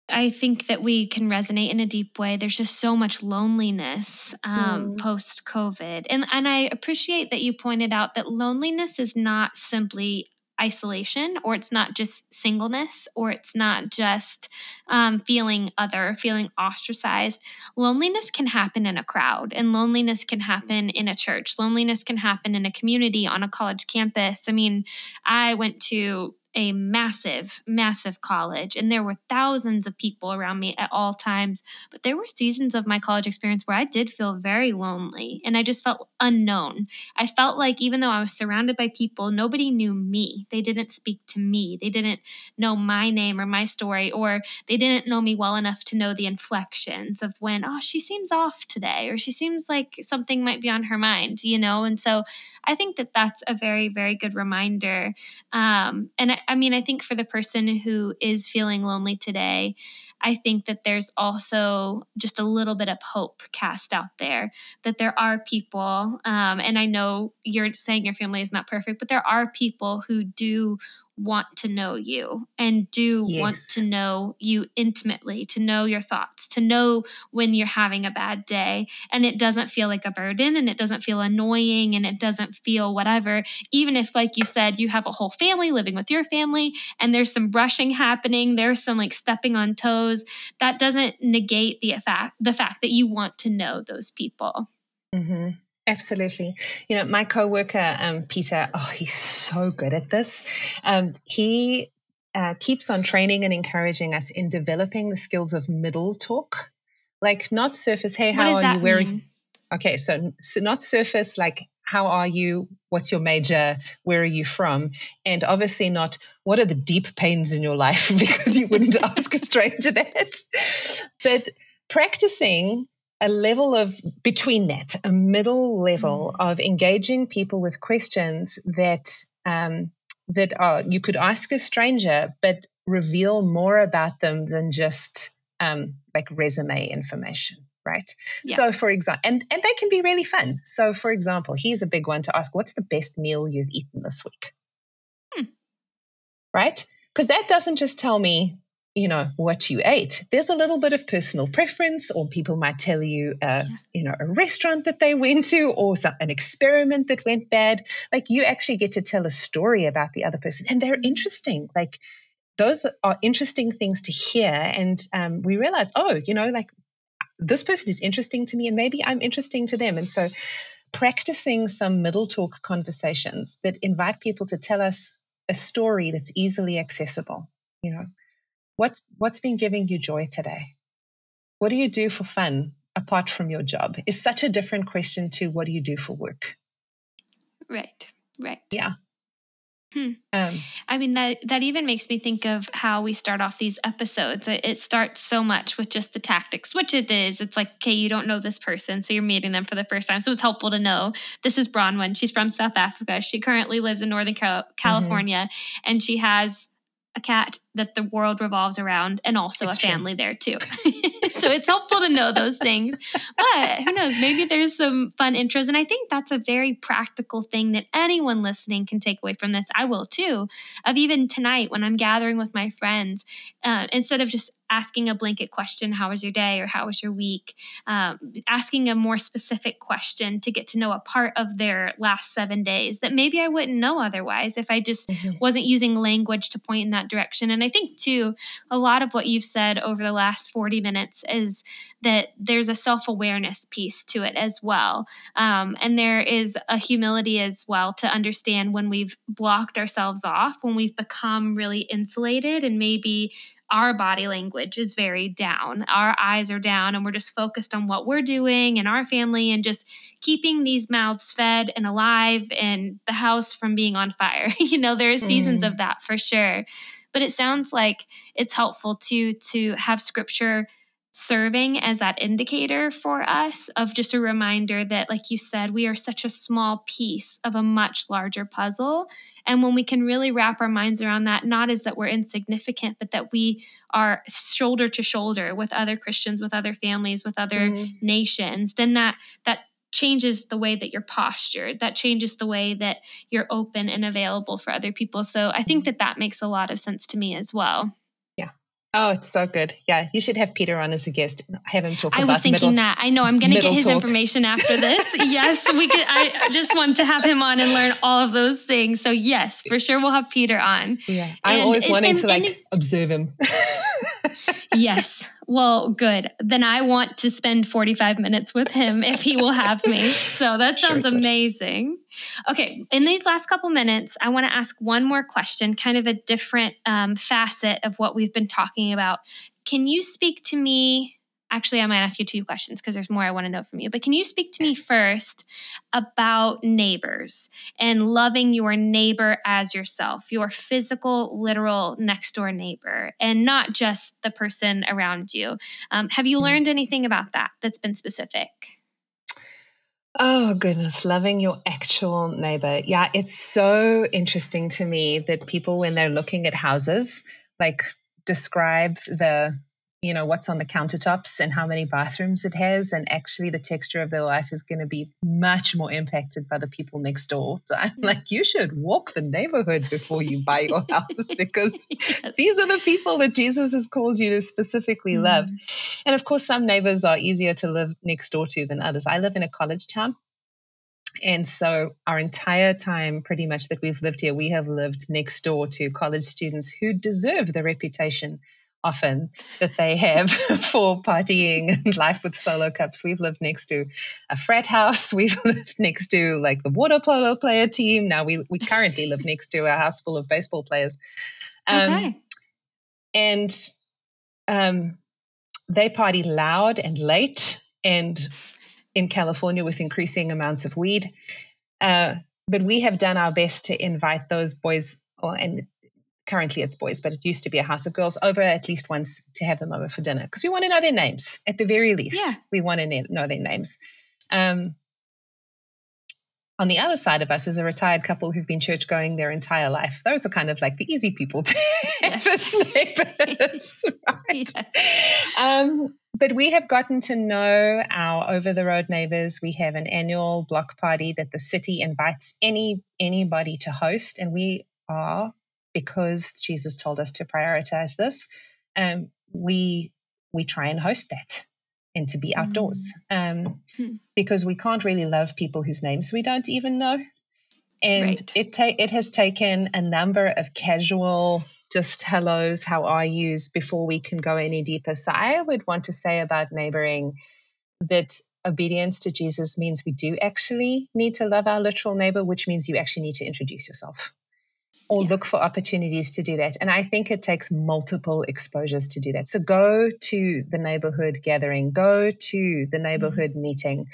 I think that we can resonate in a deep way. There's just so much loneliness um, mm. post-COVID. And, and I appreciate that you pointed out that loneliness is not simply isolation, or it's not just singleness, or it's not just um, feeling other, feeling ostracized. Loneliness can happen in a crowd, and loneliness can happen in a church. Loneliness can happen in a community, on a college campus. I mean, I went to a massive, massive college, and there were thousands of people around me at all times. But there were seasons of my college experience where I did feel very lonely, and I just felt unknown. I felt like even though I was surrounded by people, nobody knew me. They didn't speak to me. They didn't know my name or my story, or they didn't know me well enough to know the inflections of when, oh, she seems off today, or she seems like something might be on her mind, you know? And so I think that that's a very, very good reminder. Um, and I I mean, I think for the person who is feeling lonely today, I think that there's also just a little bit of hope cast out there, that there are people, um, and I know you're saying your family is not perfect, but there are people who do want to know you and do yes. want to know you intimately, to know your thoughts, to know when you're having a bad day. And it doesn't feel like a burden, and it doesn't feel annoying, and it doesn't feel whatever. Even if, like you said, you have a whole family living with your family and there's some brushing happening, there's some like stepping on toes, that doesn't negate the fact, the fact that you want to know those people. Mm-hmm. Absolutely. You know, my coworker, um, Peter, oh, he's so good at this. Um, he uh, keeps on training and encouraging us in developing the skills of middle talk, like not surface, hey, how are you wearing? Okay, so, so not surface, like, how are you? What's your major? Where are you from? And obviously not, what are the deep pains in your life? Because you wouldn't ask a stranger that. But practicing a level of between that, a middle level of engaging people with questions that um, that are, you could ask a stranger, but reveal more about them than just um, like resume information, right? Yeah. So, for example, and, and they can be really fun. So, for example, here's a big one to ask, what's the best meal you've eaten this week? Hmm. Right? Because that doesn't just tell me, you know, what you ate. There's a little bit of personal preference, or people might tell you, uh, yeah. you know, a restaurant that they went to, or some, an experiment that went bad. Like, you actually get to tell a story about the other person, and they're interesting. Like, those are interesting things to hear. And um, we realize, oh, you know, like, this person is interesting to me, and maybe I'm interesting to them. And so practicing some middle talk conversations that invite people to tell us a story that's easily accessible, you know. What's, what's been giving you joy today? What do you do for fun apart from your job? Is such a different question to what do you do for work? Right, right. Yeah. Hmm. Um, I mean, that that even makes me think of how we start off these episodes. It, it starts so much with just the tactics, which it is. It's like, okay, you don't know this person, so you're meeting them for the first time. So it's helpful to know, this is Bronwyn. She's from South Africa. She currently lives in Northern Cal- California, mm-hmm. and she has a cat that the world revolves around, and also it's a family true. There too. So it's helpful to know those things. But who knows, maybe there's some fun intros. And I think that's a very practical thing that anyone listening can take away from this. I will too, of even tonight when I'm gathering with my friends, uh, instead of just asking a blanket question, how was your day or how was your week? Um, asking a more specific question to get to know a part of their last seven days that maybe I wouldn't know otherwise if I just mm-hmm. wasn't using language to point in that direction. And I think too, a lot of what you've said over the last forty minutes is that there's a self-awareness piece to it as well. Um, and there is a humility as well to understand when we've blocked ourselves off, when we've become really insulated, and maybe our body language is very down. Our eyes are down, and we're just focused on what we're doing and our family, and just keeping these mouths fed and alive and the house from being on fire. You know, there are seasons mm. of that for sure. But it sounds like it's helpful to, to have scripture serving as that indicator for us, of just a reminder that, like you said, we are such a small piece of a much larger puzzle. And when we can really wrap our minds around that, not as that we're insignificant, but that we are shoulder to shoulder with other Christians, with other families, with other mm-hmm. nations, then that that changes the way that you're postured. That changes the way that you're open and available for other people. So I think that that makes a lot of sense to me as well. Yeah, Oh, it's so good. Yeah, you should have Peter on as a guest. Have him talk I about I was thinking middle, that. I know I'm going to get his talk. information after this. Yes, we could. I just want to have him on and learn all of those things. So yes, for sure we'll have Peter on. Yeah, and I'm always and, wanting and, to like if, observe him. Yes. Well, good. Then I want to spend forty-five minutes with him if he will have me. So that sounds sure amazing. Okay. In these last couple minutes, I want to ask one more question, kind of a different um, facet of what we've been talking about. Can you speak to me? Actually, I might ask you two questions because there's more I want to know from you. But can you speak to me first about neighbors and loving your neighbor as yourself, your physical, literal next door neighbor, and not just the person around you? Um, have you learned anything about that that's been specific? Oh, goodness. Loving your actual neighbor. Yeah, it's so interesting to me that people, when they're looking at houses, like describe the... you know, what's on the countertops and how many bathrooms it has. And actually the texture of their life is going to be much more impacted by the people next door. So I'm like, you should walk the neighborhood before you buy your house because yes. these are the people that Jesus has called you to specifically mm. love. And of course, some neighbors are easier to live next door to than others. I live in a college town. And so our entire time pretty much that we've lived here, we have lived next door to college students who deserve the reputation often that they have for partying and life with solo cups. We've lived next to a frat house. We've lived next to like the water polo player team. Now we, we currently live next to a house full of baseball players. Um, okay. And um, they party loud and late and in California with increasing amounts of weed. Uh, but we have done our best to invite those boys or, and currently it's boys, but it used to be a house of girls, over at least once to have them over for dinner because we want to know their names at the very least. Yeah. We want to know their names. Um, on the other side of us is a retired couple who've been church going their entire life. Those are kind of like the easy people to have as neighbors, right? Yeah. Um, but we have gotten to know our over-the-road neighbors. We have an annual block party that the city invites any anybody to host, and we are, because Jesus told us to prioritize this, um, we we try and host that and to be outdoors um, hmm. because we can't really love people whose names we don't even know. And right. it ta- it has taken a number of casual just hellos, how are yous before we can go any deeper. So I would want to say about neighboring that obedience to Jesus means we do actually need to love our literal neighbor, which means you actually need to introduce yourself. Or yeah. look for opportunities to do that. And I think it takes multiple exposures to do that. So go to the neighborhood gathering, go to the neighborhood mm-hmm. meeting.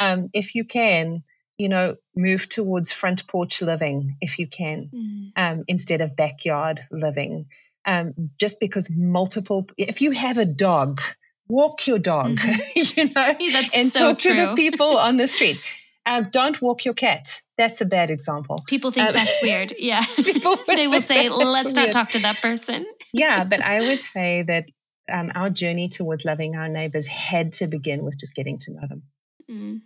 Um, if you can, you know, move towards front porch living, if you can, mm-hmm. um, instead of backyard living. Um, just because multiple, if you have a dog, walk your dog, mm-hmm. you know, yeah, and so talk true. to the people on the street. Um, don't walk your cat. That's a bad example. People think um, that's weird. Yeah. They will say, let's not weird. talk to that person. Yeah. But I would say that um, our journey towards loving our neighbors had to begin with just getting to know them, mm.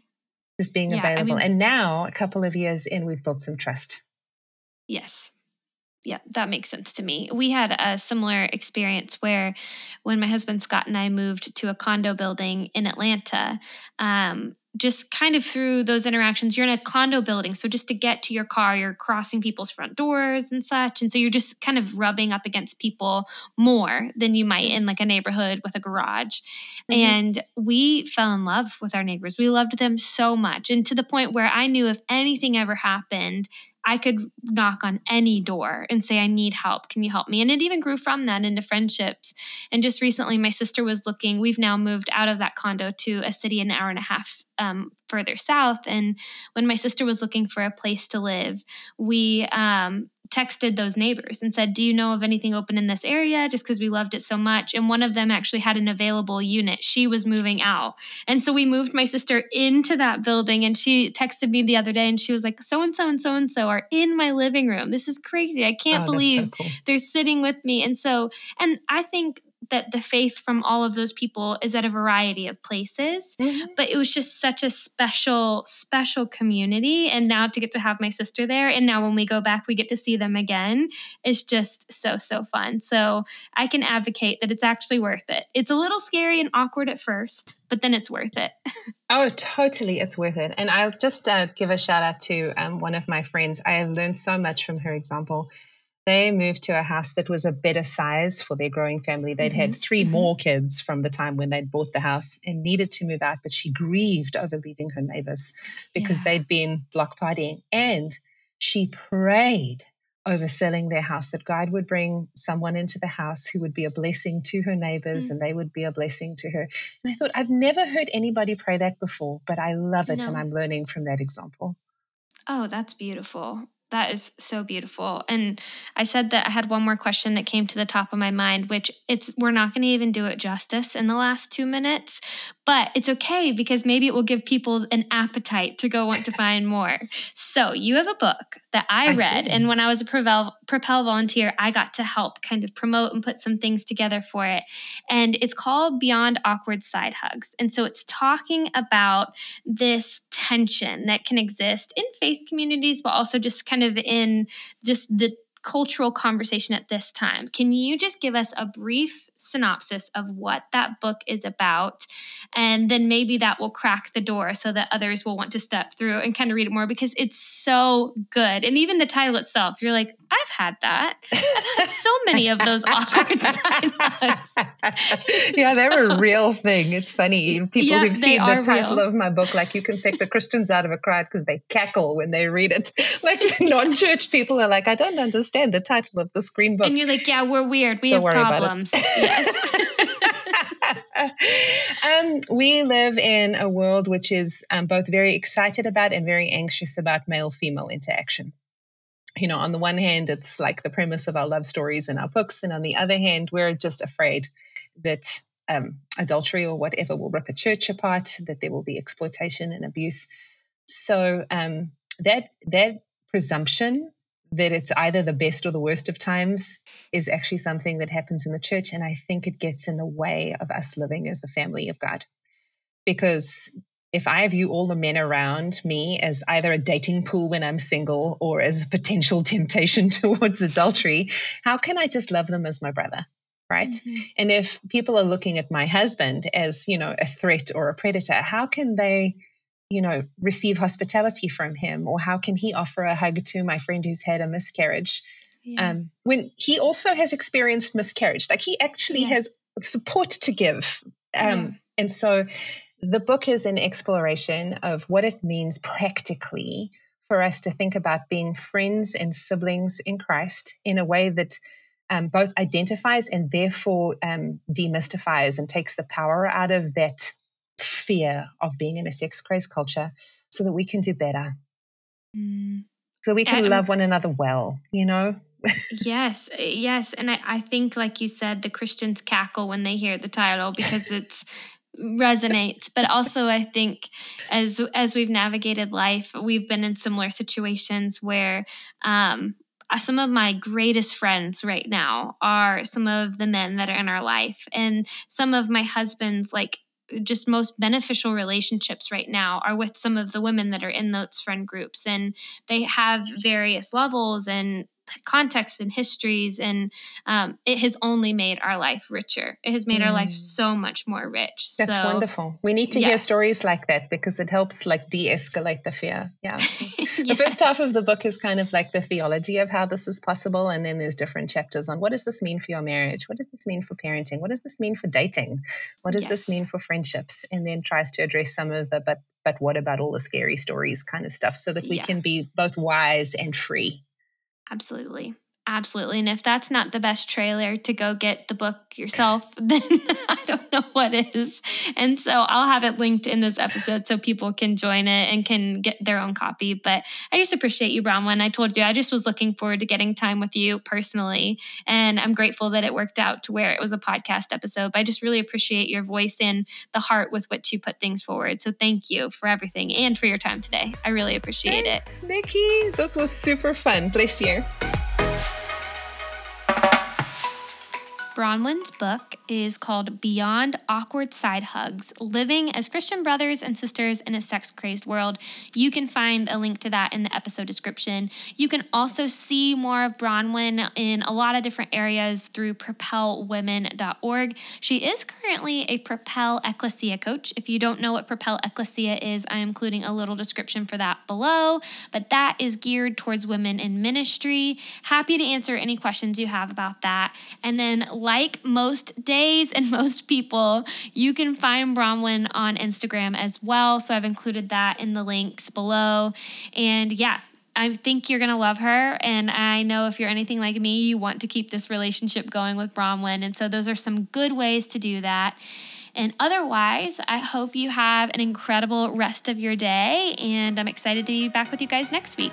just being yeah, available. I mean, and now, a couple of years in, we've built some trust. Yes. Yeah, that makes sense to me. We had a similar experience where when my husband Scott and I moved to a condo building in Atlanta, um, just kind of through those interactions, you're in a condo building. So just to get to your car, you're crossing people's front doors and such. And so you're just kind of rubbing up against people more than you might in like a neighborhood with a garage. Mm-hmm. And we fell in love with our neighbors. We loved them so much. And to the point where I knew if anything ever happened, I could knock on any door and say, I need help. Can you help me? And it even grew from that into friendships. And just recently, my sister was looking, we've now moved out of that condo to a city an hour and a half um, further south. And when my sister was looking for a place to live, we um, texted those neighbors and said, do you know of anything open in this area? Just because we loved it so much. And one of them actually had an available unit. She was moving out. And so we moved my sister into that building, and she texted me the other day and she was like, so-and-so and so-and-so are in my living room. This is crazy. I can't oh, believe so cool. they're sitting with me. And so, and I think that the faith from all of those people is at a variety of places, mm-hmm. but it was just such a special, special community. And now to get to have my sister there, and now when we go back, we get to see them again. It's just so, so fun. So I can advocate that it's actually worth it. It's a little scary and awkward at first, but then it's worth it. Oh, totally. It's worth it. And I'll just uh, give a shout out to um, one of my friends. I have learned so much from her example. They moved to a house that was a better size for their growing family. They'd mm-hmm. had three mm-hmm. more kids from the time when they'd bought the house and needed to move out, but she grieved over leaving her neighbors because yeah. they'd been block partying. And she prayed over selling their house, that God would bring someone into the house who would be a blessing to her neighbors mm-hmm. and they would be a blessing to her. And I thought, I've never heard anybody pray that before, but I love it no. and I'm learning from that example. Oh, that's beautiful. That is so beautiful. And I said that I had one more question that came to the top of my mind, which it's we're not going to even do it justice in the last two minutes, but it's okay because maybe it will give people an appetite to go want to find more. So you have a book that I, I read. Do. And when I was a Propel, Propel volunteer, I got to help kind of promote and put some things together for it. And it's called Beyond Awkward Side Hugs. And so it's talking about this tension that can exist in faith communities, but also just kind of of in just the cultural conversation at this time. Can you just give us a brief synopsis of what that book is about? And then maybe that will crack the door so that others will want to step through and kind of read it more because it's so good. And even the title itself, you're like, I've had that. I've had so many of those awkward side hugs. Yeah, they're so, a real thing. It's funny. People yeah, who've seen the title real. Of my book, like you can pick the Christians out of a crowd because they cackle when they read it. Like non-church people are like, I don't understand the title of this green book. And you're like, yeah, we're weird. We Don't have problems. Yes. um, we live in a world which is um, both very excited about and very anxious about male-female interaction. You know, on the one hand, it's like the premise of our love stories and our books. And on the other hand, we're just afraid that um, adultery or whatever will rip a church apart, that there will be exploitation and abuse. So um, that that presumption that it's either the best or the worst of times is actually something that happens in the church. And I think it gets in the way of us living as the family of God. Because if I view all the men around me as either a dating pool when I'm single or as a potential temptation towards adultery, how can I just love them as my brother? Right? Mm-hmm. And if people are looking at my husband as, you know, a threat or a predator, how can they you know, receive hospitality from him, or how can he offer a hug to my friend who's had a miscarriage? Yeah. Um, when he also has experienced miscarriage, like he actually yeah. has support to give. Um, yeah. And so the book is an exploration of what it means practically for us to think about being friends and siblings in Christ in a way that um, both identifies and therefore um, demystifies and takes the power out of that fear of being in a sex-crazed culture so that we can do better. Mm. So we can I, love one another well, you know? Yes, yes. And I, I think, like you said, the Christians cackle when they hear the title because it's resonates. But also I think as as we've navigated life, we've been in similar situations where um some of my greatest friends right now are some of the men that are in our life. And some of my husband's like just most beneficial relationships right now are with some of the women that are in those friend groups, and they have various levels and contexts and histories. And um, it has only made our life richer. It has made mm. our life so much more rich. That's so wonderful. We need to yes. hear stories like that because it helps like de-escalate the fear. Yeah. So yes. The first half of the book is kind of like the theology of how this is possible. And then there's different chapters on what does this mean for your marriage? What does this mean for parenting? What does this mean for dating? What does yes. this mean for friendships? And then tries to address some of the, but, but what about all the scary stories kind of stuff so that we yeah. can be both wise and free. Absolutely. Absolutely. And if that's not the best trailer to go get the book yourself, then I don't know what is. And so I'll have it linked in this episode so people can join it and can get their own copy. But I just appreciate you, Bronwyn. I told you, I just was looking forward to getting time with you personally. And I'm grateful that it worked out to where it was a podcast episode. But I just really appreciate your voice and the heart with which you put things forward. So thank you for everything and for your time today. I really appreciate Thanks, it. Nikki, this was super fun. Bless you. Bronwyn's book, is called Beyond Awkward Side Hugs, Living as Christian Brothers and Sisters in a Sex-Crazed World. You can find a link to that in the episode description. You can also see more of Bronwyn in a lot of different areas through propel women dot org. She is currently a Propel Ecclesia coach. If you don't know what Propel Ecclesia is, I'm including a little description for that below, but that is geared towards women in ministry. Happy to answer any questions you have about that. And then, like most days and most people, you can find Bronwyn on Instagram as well. So I've included that in the links below. And yeah, I think you're going to love her, and I know if you're anything like me, you want to keep this relationship going with Bronwyn, and so those are some good ways to do that. And otherwise, I hope you have an incredible rest of your day, and I'm excited to be back with you guys next week.